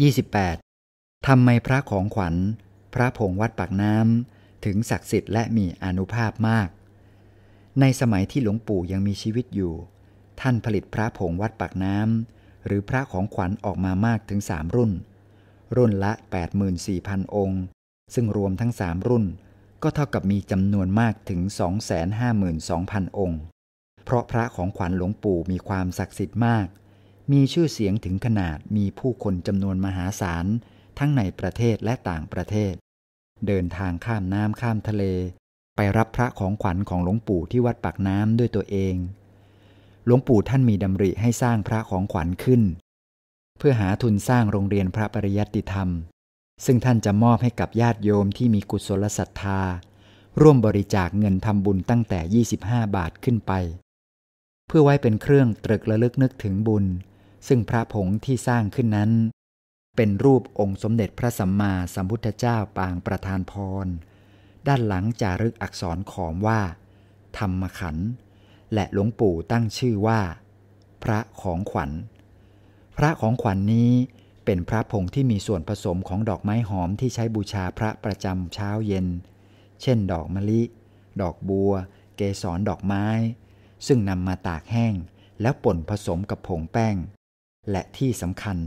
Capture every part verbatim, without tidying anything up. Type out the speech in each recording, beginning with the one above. ยี่สิบแปด ทำไมพระของขวัญพระผงวัดปากน้ำถึงศักดิ์สิทธิ์และมีอานุภาพมากในสมัยที่หลวงปู่ยังมีชีวิตอยู่ท่านผลิตพระผงวัดปากน้ำหรือพระของขวัญออกมามากถึงสามรุ่นรุ่นละ แปดหมื่นสี่พัน องค์ซึ่งรวมทั้งสามรุ่นก็เท่ากับมีจำนวนมากถึง สองแสนห้าหมื่นสองพัน องค์เพราะพระของขวัญหลวงปู่มีความศักดิ์สิทธิ์มากมีชื่อเสียงถึงขนาดมีผู้คนจำนวนมหาศาลทั้งในประเทศและต่างประเทศเดินทางข้ามน้ำข้ามทะเลไปรับพระของขวัญของหลวงปู่ที่วัดปากน้ำด้วยตัวเองหลวงปู่ท่านมีดำริให้สร้างพระของขวัญขึ้นเพื่อหาทุนสร้างโรงเรียนพระปริยัติธรรมซึ่งท่านจะมอบให้กับญาติโยมที่มีกุศลศรัทธาร่วมบริจาคเงินทำบุญตั้งแต่ยี่สิบห้าบาทขึ้นไปเพื่อไว้เป็นเครื่องตรึกระลึกนึกถึงบุญซึ่งพระผงที่สร้างขึ้นนั้นเป็นรูปองค์สมเด็จพระสัมมาสัมพุทธเจ้าปางประธานพรด้านหลังจารึกอักษรขอมว่าธรรมขันธ์และหลวงปู่ตั้งชื่อว่าพระของขวัญพระของขวัญ น, นี้เป็นพระผงที่มีส่วนผสมของดอกไม้หอมที่ใช้บูชาพระประจำเช้าเย็นเช่นดอกมะลิดอกบัวเกสรดอกไม้ซึ่งนำมาตากแห้งแล้วป่นผสมกับผงแป้งและที่สำคัญ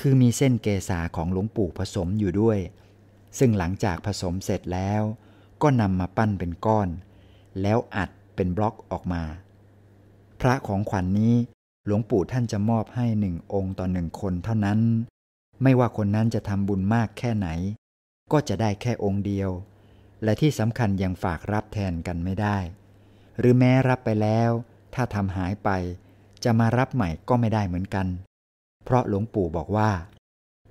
คือมีเส้นเกสาของหลวงปู่ผสมอยู่ด้วยซึ่งหลังจากผสมเสร็จแล้วก็นำมาปั้นเป็นก้อนแล้วอัดเป็นบล็อกออกมาพระของขวัญ น, นี้หลวงปู่ท่านจะมอบให้หนึ่งองค์ต่อหนึ่งคนเท่านั้นไม่ว่าคนนั้นจะทำบุญมากแค่ไหนก็จะได้แค่องค์เดียวและที่สำคัญยังฝากรับแทนกันไม่ได้หรือแม้รับไปแล้วถ้าทำหายไปจะมารับใหม่ก็ไม่ได้เหมือนกันเพราะหลวงปู่บอกว่า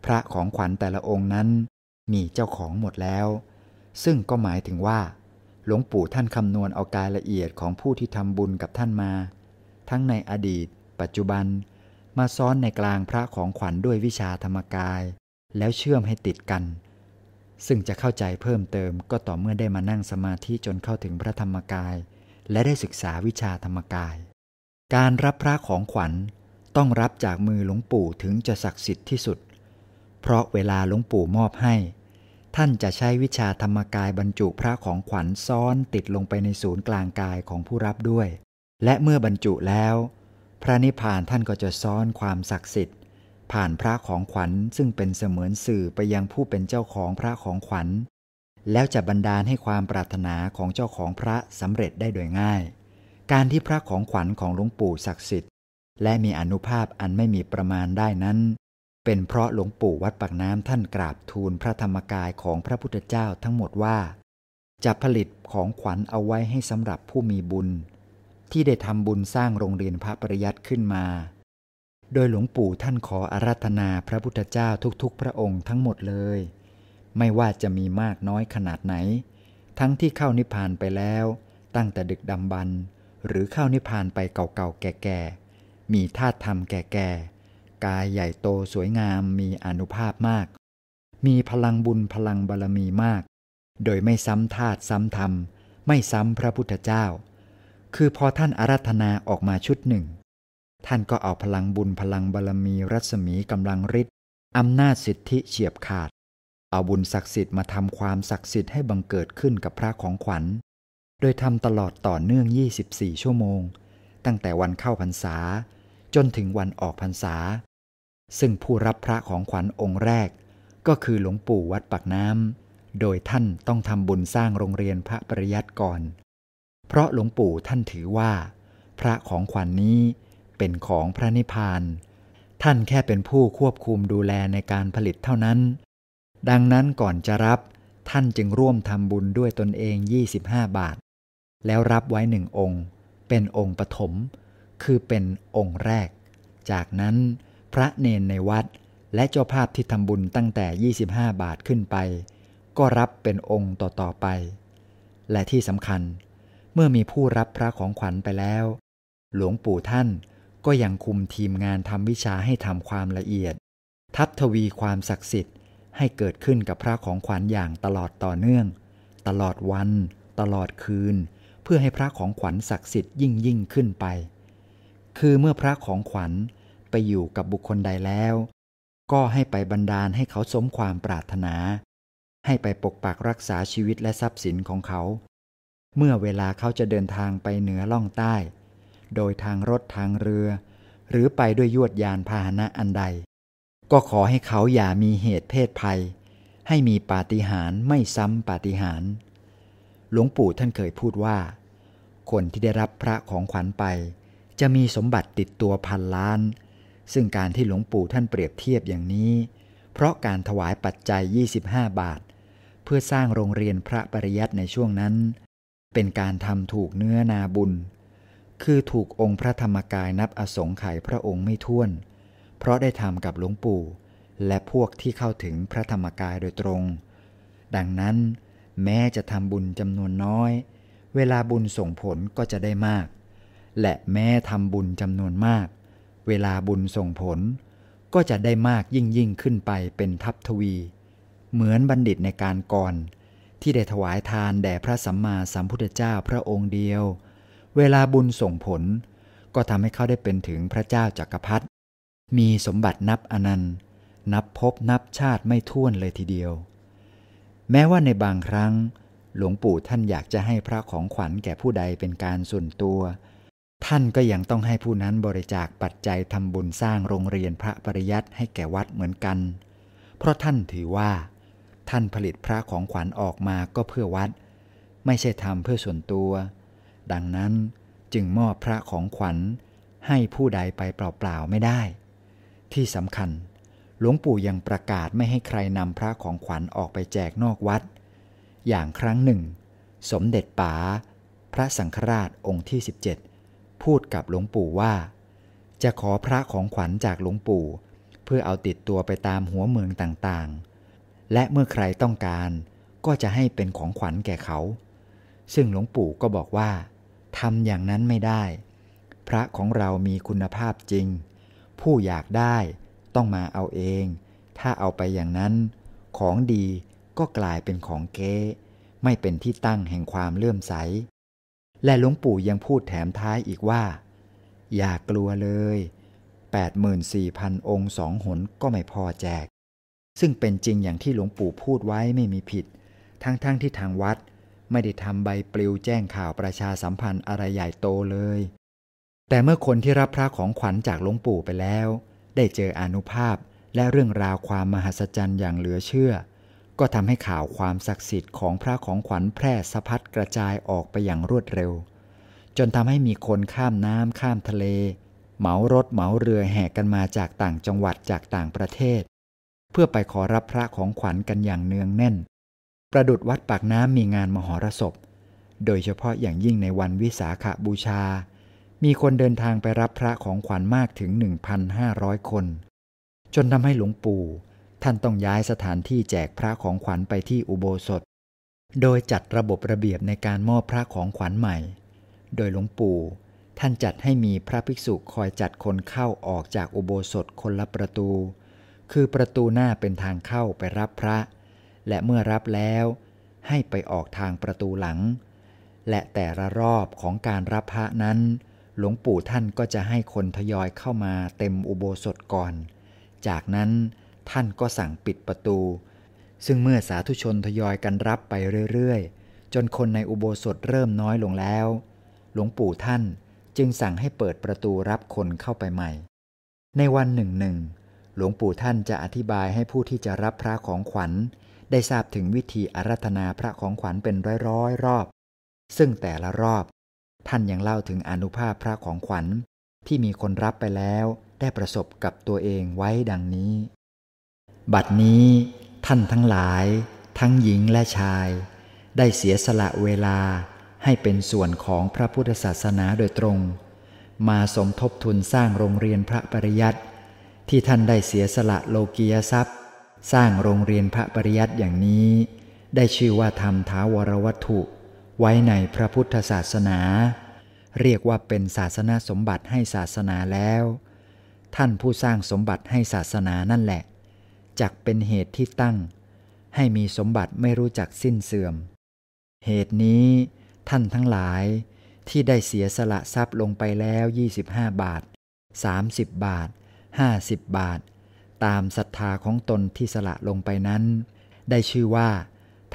พระของขวัญแต่ละองค์นั้นมีเจ้าของหมดแล้วซึ่งก็หมายถึงว่าหลวงปู่ท่านคำนวณเอารายละเอียดของผู้ที่ทำบุญกับท่านมาทั้งในอดีตปัจจุบันมาซ้อนในกลางพระของขวัญด้วยวิชาธรรมกายแล้วเชื่อมให้ติดกันซึ่งจะเข้าใจเพิ่มเติมก็ต่อเมื่อได้มานั่งสมาธิจนเข้าถึงพระธรรมกายและได้ศึกษาวิชาธรรมกายการรับพระของขวัญต้องรับจากมือหลวงปู่ถึงจะศักดิ์สิทธิ์ที่สุดเพราะเวลาหลวงปู่มอบให้ท่านจะใช้วิชาธรรมกายบรรจุพระของขวัญซ้อนติดลงไปในศูนย์กลางกายของผู้รับด้วยและเมื่อบรรจุแล้วพระนิพพานท่านก็จะซ้อนความศักดิ์สิทธิ์ผ่านพระของขวัญซึ่งเป็นเสมือนสื่อไปยังผู้เป็นเจ้าของพระของขวัญแล้วจะบันดาลให้ความปรารถนาของเจ้าของพระสำเร็จได้โดยง่ายการที่พระของขวัญของหลวงปู่ศักดิ์สิทธิ์และมีอานุภาพอันไม่มีประมาณได้นั้นเป็นเพราะหลวงปู่วัดปากน้ำท่านกราบทูลพระธรรมกายของพระพุทธเจ้าทั้งหมดว่าจะผลิตของขวัญเอาไว้ให้สำหรับผู้มีบุญที่ได้ทำบุญสร้างโรงเรียนพระปริยัติขึ้นมาโดยหลวงปู่ท่านขออาราธนาพระพุทธเจ้าทุกๆพระองค์ทั้งหมดเลยไม่ว่าจะมีมากน้อยขนาดไหนทั้งที่เข้านิพพานไปแล้วตั้งแต่ดึกดำบรรพ์หรือเข้านิพพานไปเก่าๆแก่ๆมีธาตุธรรมแก่ๆกายใหญ่โตสวยงามมีอานุภาพมากมีพลังบุญพลังบารมีมากโดยไม่ซ้ำธาตุซ้ำธรรมไม่ซ้ำพระพุทธเจ้าคือพอท่านอาราธนาออกมาชุดหนึ่งท่านก็เอาพลังบุญพลังบารมีรัศมีกำลังฤทธิ์อำนาจสิทธิเฉียบขาดเอาบุญศักดิ์สิทธิ์มาทำความศักดิ์สิทธิ์ให้บังเกิดขึ้นกับพระของขวัญโดยทำตลอดต่อเนื่องยี่สิบสี่ชั่วโมงตั้งแต่วันเข้าพรรษาจนถึงวันออกพรรษาซึ่งผู้รับพระของขวัญองค์แรกก็คือหลวงปู่วัดปากน้ำโดยท่านต้องทำบุญสร้างโรงเรียนพระปริยัติก่อนเพราะหลวงปู่ท่านถือว่าพระของขวัญ น, นี้เป็นของพระนิพพานท่านแค่เป็นผู้ควบคุมดูแลในการผลิตเท่านั้นดังนั้นก่อนจะรับท่านจึงร่วมทำบุญด้วยตนเองยี่สิบห้าบาทแล้วรับไว้หนึ่งองค์เป็นองค์ปฐมคือเป็นองค์แรกจากนั้นพระเณรในวัดและเจ้าภาพที่ทำบุญตั้งแต่ยี่สิบห้าบาทขึ้นไปก็รับเป็นองค์ต่อๆไปและที่สำคัญเมื่อมีผู้รับพระของขวัญไปแล้วหลวงปู่ท่านก็ยังคุมทีมงานทำวิชาให้ทำความละเอียดทับทวีความศักดิ์สิทธิ์ให้เกิดขึ้นกับพระของขวัญอย่างตลอดต่อเนื่องตลอดวันตลอดคืนเพื่อให้พระของขวัญศักดิ์สิทธิ์ยิ่งยิ่งขึ้นไปคือเมื่อพระของขวัญไปอยู่กับบุคคลใดแล้ว ก็ให้ไปบันดาลให้เขาสมความปรารถนาให้ไปปกปักรักษาชีวิตและทรัพย์สินของเขาเมื่อเวลาเขาจะเดินทางไปเหนือล่องใต้โดยทางรถทางเรือหรือไปด้วยยวดยานพาหนะอันใดก็ขอให้เขาอย่ามีเหตุเพศภัยให้มีปาฏิหาริย์ไม่ซ้ำปาฏิหาริย์หลวงปู่ท่านเคยพูดว่าคนที่ได้รับพระของขวัญไปจะมีสมบัติติดตัวพันล้านซึ่งการที่หลวงปู่ท่านเปรียบเทียบอย่างนี้เพราะการถวายปัจจัยยี่สิบห้าบาทเพื่อสร้างโรงเรียนพระปริยัติในช่วงนั้นเป็นการทำถูกเนื้อนาบุญคือถูกองค์พระธรรมกายนับอสงไขยพระองค์ไม่ถ้วนเพราะได้ทำกับหลวงปู่และพวกที่เข้าถึงพระธรรมกายโดยตรงดังนั้นแม้จะทำบุญจำนวนน้อยเวลาบุญส่งผลก็จะได้มากและแม้ทำบุญจำนวนมากเวลาบุญส่งผลก็จะได้มากยิ่งยิ่งขึ้นไปเป็นทัพทวีเหมือนบัณฑิตในการก่อนที่ได้ถวายทานแด่พระสัมมาสัมพุทธเจ้าพระองค์เดียวเวลาบุญส่งผลก็ทำให้เขาได้เป็นถึงพระเจ้าจักรพรรดิมีสมบัตินับอนันต์นับภพนับชาติไม่ถ้วนเลยทีเดียวแม้ว่าในบางครั้งหลวงปู่ท่านอยากจะให้พระของขวัญแก่ผู้ใดเป็นการส่วนตัวท่านก็ยังต้องให้ผู้นั้นบริจาคปัจจัยทำบุญสร้างโรงเรียนพระปริยัติให้แก่วัดเหมือนกันเพราะท่านถือว่าท่านผลิตพระของขวัญออกมาก็เพื่อวัดไม่ใช่ทำเพื่อส่วนตัวดังนั้นจึงมอบพระของขวัญให้ผู้ใดไปเปล่าๆไม่ได้ที่สำคัญหลวงปู่ยังประกาศไม่ให้ใครนำพระของขวัญออกไปแจกนอกวัดอย่างครั้งหนึ่งสมเด็จป๋าพระสังฆราชองค์ที่สิบเจ็ดพูดกับหลวงปู่ว่าจะขอพระของขวัญจากหลวงปู่เพื่อเอาติดตัวไปตามหัวเมืองต่างๆและเมื่อใครต้องการก็จะให้เป็นของขวัญแก่เขาซึ่งหลวงปู่ก็บอกว่าทำอย่างนั้นไม่ได้พระของเรามีคุณภาพจริงผู้อยากได้ต้องมาเอาเองถ้าเอาไปอย่างนั้นของดีก็กลายเป็นของเก๊ไม่เป็นที่ตั้งแห่งความเลื่อมใสและหลวงปู่ยังพูดแถมท้ายอีกว่าอย่ากลัวเลย แปดหมื่นสี่พัน องค์สองหนก็ไม่พอแจกซึ่งเป็นจริงอย่างที่หลวงปู่พูดไว้ไม่มีผิดทั้งๆ ท, ที่ทางวัดไม่ได้ทำใบปลิวแจ้งข่าวประชาสัมพันธ์อะไรใหญ่โตเลยแต่เมื่อคนที่รับพระของขวัญจากหลวงปู่ไปแล้วได้เจออานุภาพและเรื่องราวความมหัศจรรย์อย่างเหลือเชื่อก็ทำให้ข่าวความศักดิ์สิทธิ์ของพระของขวัญแพร่สะพัดกระจายออกไปอย่างรวดเร็วจนทำให้มีคนข้ามน้ำข้ามทะเลเหมารถเหมาเรือแห่กันมาจากต่างจังหวัดจากต่างประเทศเพื่อไปขอรับพระของขวัญกันอย่างเนืองแน่นประดุจวัดปากน้ำมีงานมหรสพโดยเฉพาะอย่างยิ่งในวันวิสาขบูชามีคนเดินทางไปรับพระของขวัญมากถึง หนึ่งพันห้าร้อย คนจนทำให้หลวงปู่ท่านต้องย้ายสถานที่แจกพระของขวัญไปที่อุโบสถโดยจัดระบบระเบียบในการมอบพระของขวัญใหม่โดยหลวงปู่ท่านจัดให้มีพระภิกษุคอยจัดคนเข้าออกจากอุโบสถคนละประตูคือประตูหน้าเป็นทางเข้าไปรับพระและเมื่อรับแล้วให้ไปออกทางประตูหลังและแต่ละรอบของการรับพระนั้นหลวงปู่ท่านก็จะให้คนทยอยเข้ามาเต็มอุโบสถก่อนจากนั้นท่านก็สั่งปิดประตูซึ่งเมื่อสาธุชนทยอยกันรับไปเรื่อยๆจนคนในอุโบสถเริ่มน้อยลงแล้วหลวงปู่ท่านจึงสั่งให้เปิดประตูรับคนเข้าไปใหม่ในวันหนึ่งหนึ่งหลวงปู่ท่านจะอธิบายให้ผู้ที่จะรับพระของขวัญได้ทราบถึงวิธีอาราธนาพระของขวัญเป็นร้อยๆรอบซึ่งแต่ละรอบท่านยังเล่าถึงอานุภาพพระของขวัญที่มีคนรับไปแล้วได้ประสบกับตัวเองไว้ดังนี้บัดนี้ท่านทั้งหลายทั้งหญิงและชายได้เสียสละเวลาให้เป็นส่วนของพระพุทธศาสนาโดยตรงมาสมทบทุนสร้างโรงเรียนพระปริยัติที่ท่านได้เสียสละโลกียทรัพย์สร้างโรงเรียนพระปริยัติอย่างนี้ได้ชื่อว่าทำถาวรวัตถุไว้ในพระพุทธศาสนาเรียกว่าเป็นศาสนาสมบัติให้ศาสนาแล้วท่านผู้สร้างสมบัติให้ศาสนานั่นแหละจักเป็นเหตุที่ตั้งให้มีสมบัติไม่รู้จักสิ้นเสื่อมเหตุนี้ท่านทั้งหลายที่ได้เสียสละทรัพย์ลงไปแล้วยี่สิบห้าบาทสามสิบบาทห้าสิบบาท ตามศรัทธาของตนที่สละลงไปนั้นได้ชื่อว่า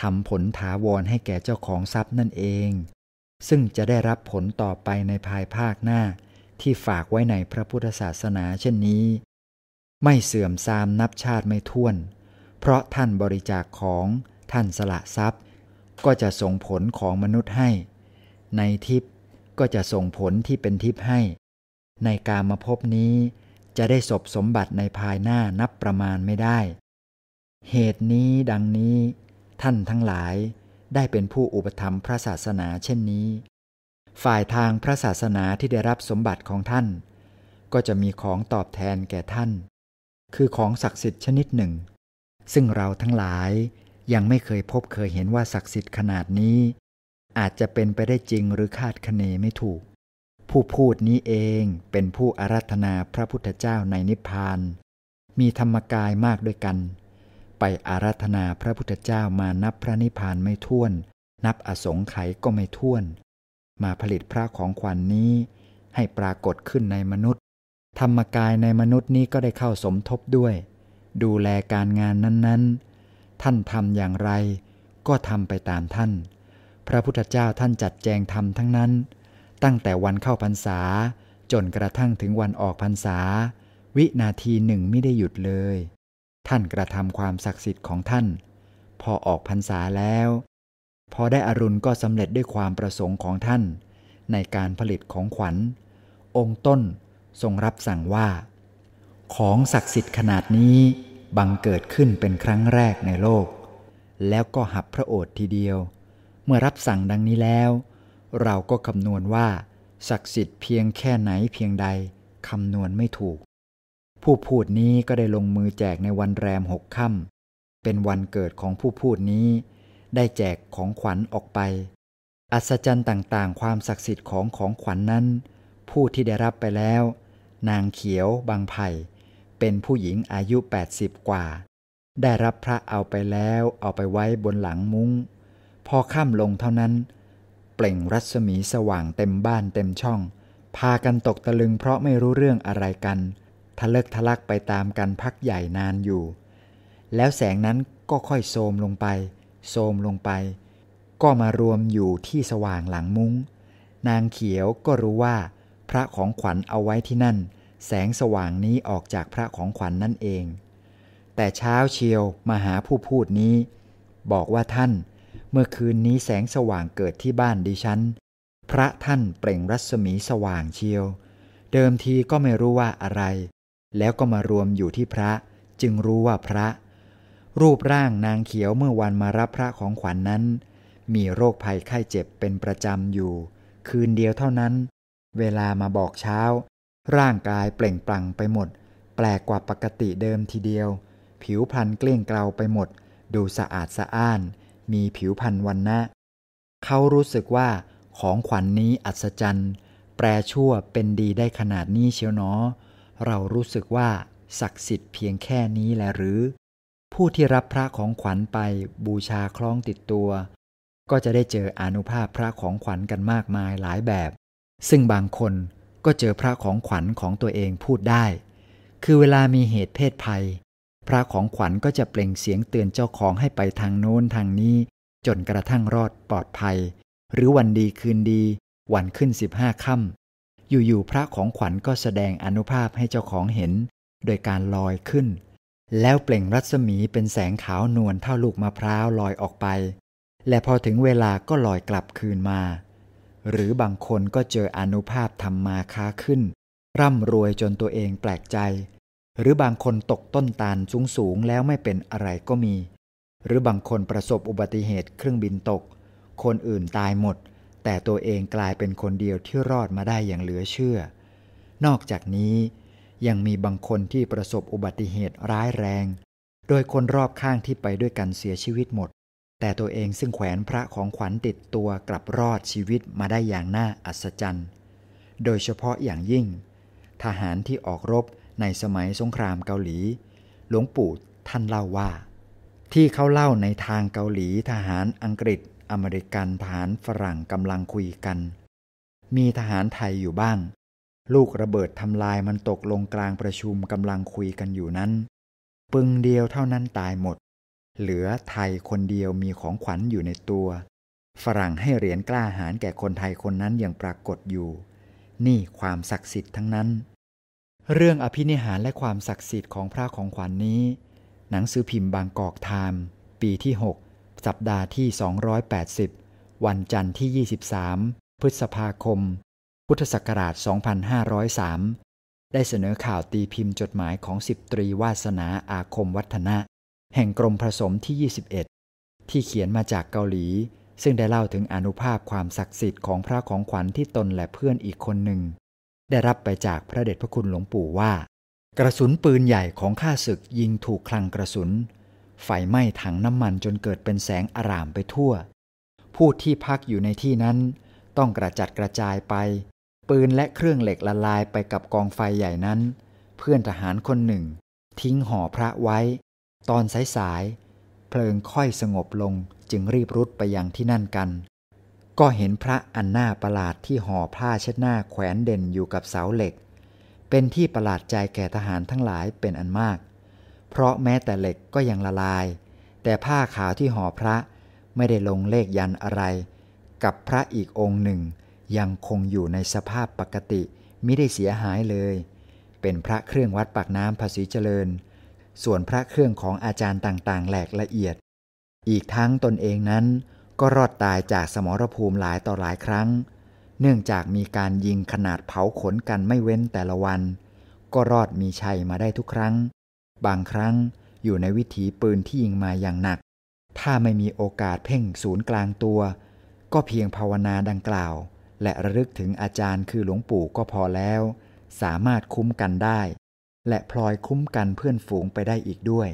ทำผลถาวรให้แก่เจ้าของทรัพย์นั่นเองซึ่งจะได้รับผลต่อไปในภายภาคหน้าที่ฝากไว้ในพระพุทธศาสนาเช่นนี้ไม่เสื่อมทรามนับชาติไม่ถ้วนเพราะท่านบริจาคของท่านสละทรัพย์ก็จะส่งผลของมนุษย์ให้ในทิพย์ก็จะส่งผลที่เป็นทิพย์ให้ในกามภพนี้จะได้สบสมบัติในภายหน้านับประมาณไม่ได้เหตุนี้ดังนี้ท่านทั้งหลายได้เป็นผู้อุปถัมภ์พระศาสนาเช่นนี้ฝ่ายทางพระศาสนาที่ได้รับสมบัติของท่านก็จะมีของตอบแทนแก่ท่านคือของศักดิ์สิทธิ์ชนิดหนึ่งซึ่งเราทั้งหลายยังไม่เคยพบเคยเห็นว่าศักดิ์สิทธิ์ขนาดนี้อาจจะเป็นไปได้จริงหรือคาดคะเนไม่ถูกผู้พูดนี้เองเป็นผู้อาราธนาพระพุทธเจ้าในนิพพานมีธรรมกายมากด้วยกันไปอาราธนาพระพุทธเจ้ามานับพระนิพพานไม่ถ้วนนับอสงไขยก็ไม่ถ้วนมาผลิตพระของขวัญ น, นี้ให้ปรากฏขึ้นในมนุษย์ธรรมกายในมนุษย์นี้ก็ได้เข้าสมทบด้วยดูแลการงานนั้นๆท่านทำอย่างไรก็ทำไปตามท่านพระพุทธเจ้าท่านจัดแจงธรรมทั้งนั้นตั้งแต่วันเข้าพรรษาจนกระทั่งถึงวันออกพรรษาวินาทีหนึ่งไม่ได้หยุดเลยท่านกระทำความศักดิ์สิทธิ์ของท่านพอออกพรรษาแล้วพอได้อรุณก็สำเร็จด้วยความประสงค์ของท่านในการผลิตของขวัญองค์ต้นทรงรับสั่งว่าของศักดิ์สิทธิ์ขนาดนี้บังเกิดขึ้นเป็นครั้งแรกในโลกแล้วก็หับพระโอษฐ์ทีเดียวเมื่อรับสั่งดังนี้แล้วเราก็คำนวณว่าศักดิ์สิทธิ์เพียงแค่ไหนเพียงใดคำนวณไม่ถูกผู้พูดนี้ก็ได้ลงมือแจกในวันแรมหกค่ำเป็นวันเกิดของผู้พูดนี้ได้แจกของขวัญออกไปอัศจรรย์ต่างๆความศักดิ์สิทธิ์ของของขวัญ น, นั้นผู้ที่ได้รับไปแล้วนางเขียวบางไผ่เป็นผู้หญิงอายุแปดสิบกว่าได้รับพระเอาไปแล้วเอาไปไว้บนหลังมุ้งพอค่ำลงเท่านั้นเปล่งรัศมีสว่างเต็มบ้านเต็มช่องพากันตกตะลึงเพราะไม่รู้เรื่องอะไรกันทะเลิกทะลักไปตามกันพักใหญ่นานอยู่แล้วแสงนั้นก็ค่อยโทรมลงไปโทรมลงไปก็มารวมอยู่ที่สว่างหลังมุ้งนางเขียวก็รู้ว่าพระของขวัญเอาไว้ที่นั่นแสงสว่างนี้ออกจากพระของขวัญ น, นั่นเองแต่เช้าเชียวมาหาผู้พูดนี้บอกว่าท่านเมื่อคืนนี้แสงสว่างเกิดที่บ้านดิฉันพระท่านเปล่งรัศมีสว่างเชียวเดิมทีก็ไม่รู้ว่าอะไรแล้วก็มารวมอยู่ที่พระจึงรู้ว่าพระรูปร่างนางเขียวเมื่อวันมารับพระของขวัญ น, นั้นมีโรคภัยไข้เจ็บเป็นประจำอยู่คืนเดียวเท่านั้นเวลามาบอกเช้าร่างกายเปล่งปลั่งไปหมดแปลกกว่าปกติเดิมทีเดียวผิวพรรณเกลี้ยงเกลาไปหมดดูสะอาดสะอ้านมีผิวพรรณวรรณะเขารู้สึกว่าของขวัญ น, นี้อัศจรรย์แปรชั่วเป็นดีได้ขนาดนี้เชียวหนอเรารู้สึกว่าศักดิ์สิทธิ์เพียงแค่นี้แลหรือผู้ที่รับพระของขวัญไปบูชาคล้องติดตัวก็จะได้เจออานุภาพพระของขวัญกันมากมายหลายแบบซึ่งบางคนก็เจอพระของขวัญของตัวเองพูดได้คือเวลามีเหตุเพศภัยพระของขวัญก็จะเปล่งเสียงเตือนเจ้าของให้ไปทางโน้นทางนี้จนกระทั่งรอดปลอดภัยหรือวันดีคืนดีวันขึ้นสิบห้าค่ำอยู่ๆพระของขวัญก็แสดงอานุภาพให้เจ้าของเห็นโดยการลอยขึ้นแล้วเปล่งรัศมีเป็นแสงขาวนวลเท่าลูกมะพร้าวลอยออกไปและพอถึงเวลาก็ลอยกลับคืนมาหรือบางคนก็เจออานุภาพทำมาค้าขึ้นร่ำรวยจนตัวเองแปลกใจหรือบางคนตกต้นตาลสูงๆแล้วไม่เป็นอะไรก็มีหรือบางคนประสบอุบัติเหตุเครื่องบินตกคนอื่นตายหมดแต่ตัวเองกลายเป็นคนเดียวที่รอดมาได้อย่างเหลือเชื่อนอกจากนี้ยังมีบางคนที่ประสบอุบัติเหตุร้ายแรงโดยคนรอบข้างที่ไปด้วยกันเสียชีวิตหมดแต่ตัวเองซึ่งแขวนพระของขวัญติดตัวกลับรอดชีวิตมาได้อย่างน่าอัศจรรย์โดยเฉพาะอย่างยิ่งทหารที่ออกรบในสมัยสงครามเกาหลีหลวงปู่ท่านเล่าว่าที่เขาเล่าในทางเกาหลีทหารอังกฤษอเมริกันทหารฝรั่งกำลังคุยกันมีทหารไทยอยู่บ้างลูกระเบิดทำลายมันตกลงกลางประชุมกำลังคุยกันอยู่นั้น ปึงเดียวเท่านั้นตายหมดเหลือไทยคนเดียวมีของขวัญอยู่ในตัวฝรั่งให้เหรียญกล้าหาญแก่คนไทยคนนั้นอย่างปรากฏอยู่นี่ความศักดิ์สิทธิ์ทั้งนั้นเรื่องอภินิหารและความศักดิ์สิทธิ์ของพระของขวัญ น, นี้หนังสือพิมพ์บางกอกไทม์ปีที่หกสัปดาห์ที่สองร้อยแปดสิบวันจันทร์ที่ยี่สิบสามพฤษภาคมพุทธศักราชสองพันห้าร้อยสามได้เสนอข่าวตีพิมพ์จดหมายของสิบตรีวาสนาอาคมวัฒนะแห่งกรมพระสมที่ยี่สิบเอ็ดที่เขียนมาจากเกาหลีซึ่งได้เล่าถึงอานุภาพความศักดิ์สิทธิ์ของพระของขวัญที่ตนและเพื่อนอีกคนหนึ่งได้รับไปจากพระเดชพระคุณหลวงปู่ว่ากระสุนปืนใหญ่ของข้าศึกยิงถูกคลังกระสุนไฟไหม้ถังน้ำมันจนเกิดเป็นแสงอร่ามไปทั่วผู้ที่พักอยู่ในที่นั้นต้องกระจัดกระจายไปปืนและเครื่องเหล็กละลายไปกับกองไฟใหญ่นั้นเพื่อนทหารคนหนึ่งทิ้งห่อพระไว้ตอนสายๆเพลิงค่อยสงบลงจึงรีบรุดไปยังที่นั่นกันก็เห็นพระอันน่าประหลาดที่ห่อผ้าเช็ดหน้าแขวนเด่นอยู่กับเสาเหล็กเป็นที่ประหลาดใจแก่ทหารทั้งหลายเป็นอันมากเพราะแม้แต่เหล็กก็ยังละลายแต่ผ้าขาวที่ห่อพระไม่ได้ลงเลขยันต์อะไรกับพระอีกองค์หนึ่งยังคงอยู่ในสภาพปกติมิได้เสียหายเลยเป็นพระเครื่องวัดปากน้ำภาษีเจริญส่วนพระเครื่องของอาจารย์ต่างๆแหลกละเอียดอีกทั้งตนเองนั้นก็รอดตายจากสมรภูมิหลายต่อหลายครั้งเนื่องจากมีการยิงขนาดเผาขนกันไม่เว้นแต่ละวันก็รอดมีชัยมาได้ทุกครั้งบางครั้งอยู่ในวิถีปืนที่ยิงมาอย่างหนักถ้าไม่มีโอกาสเพ่งศูนย์กลางตัวก็เพียงภาวนาดังกล่าวและระลึกถึงอาจารย์คือหลวงปู่ก็พอแล้วสามารถคุ้มกันได้และพลอยคุ้มกันเพื่อนฝูงไปได้อีกด้วย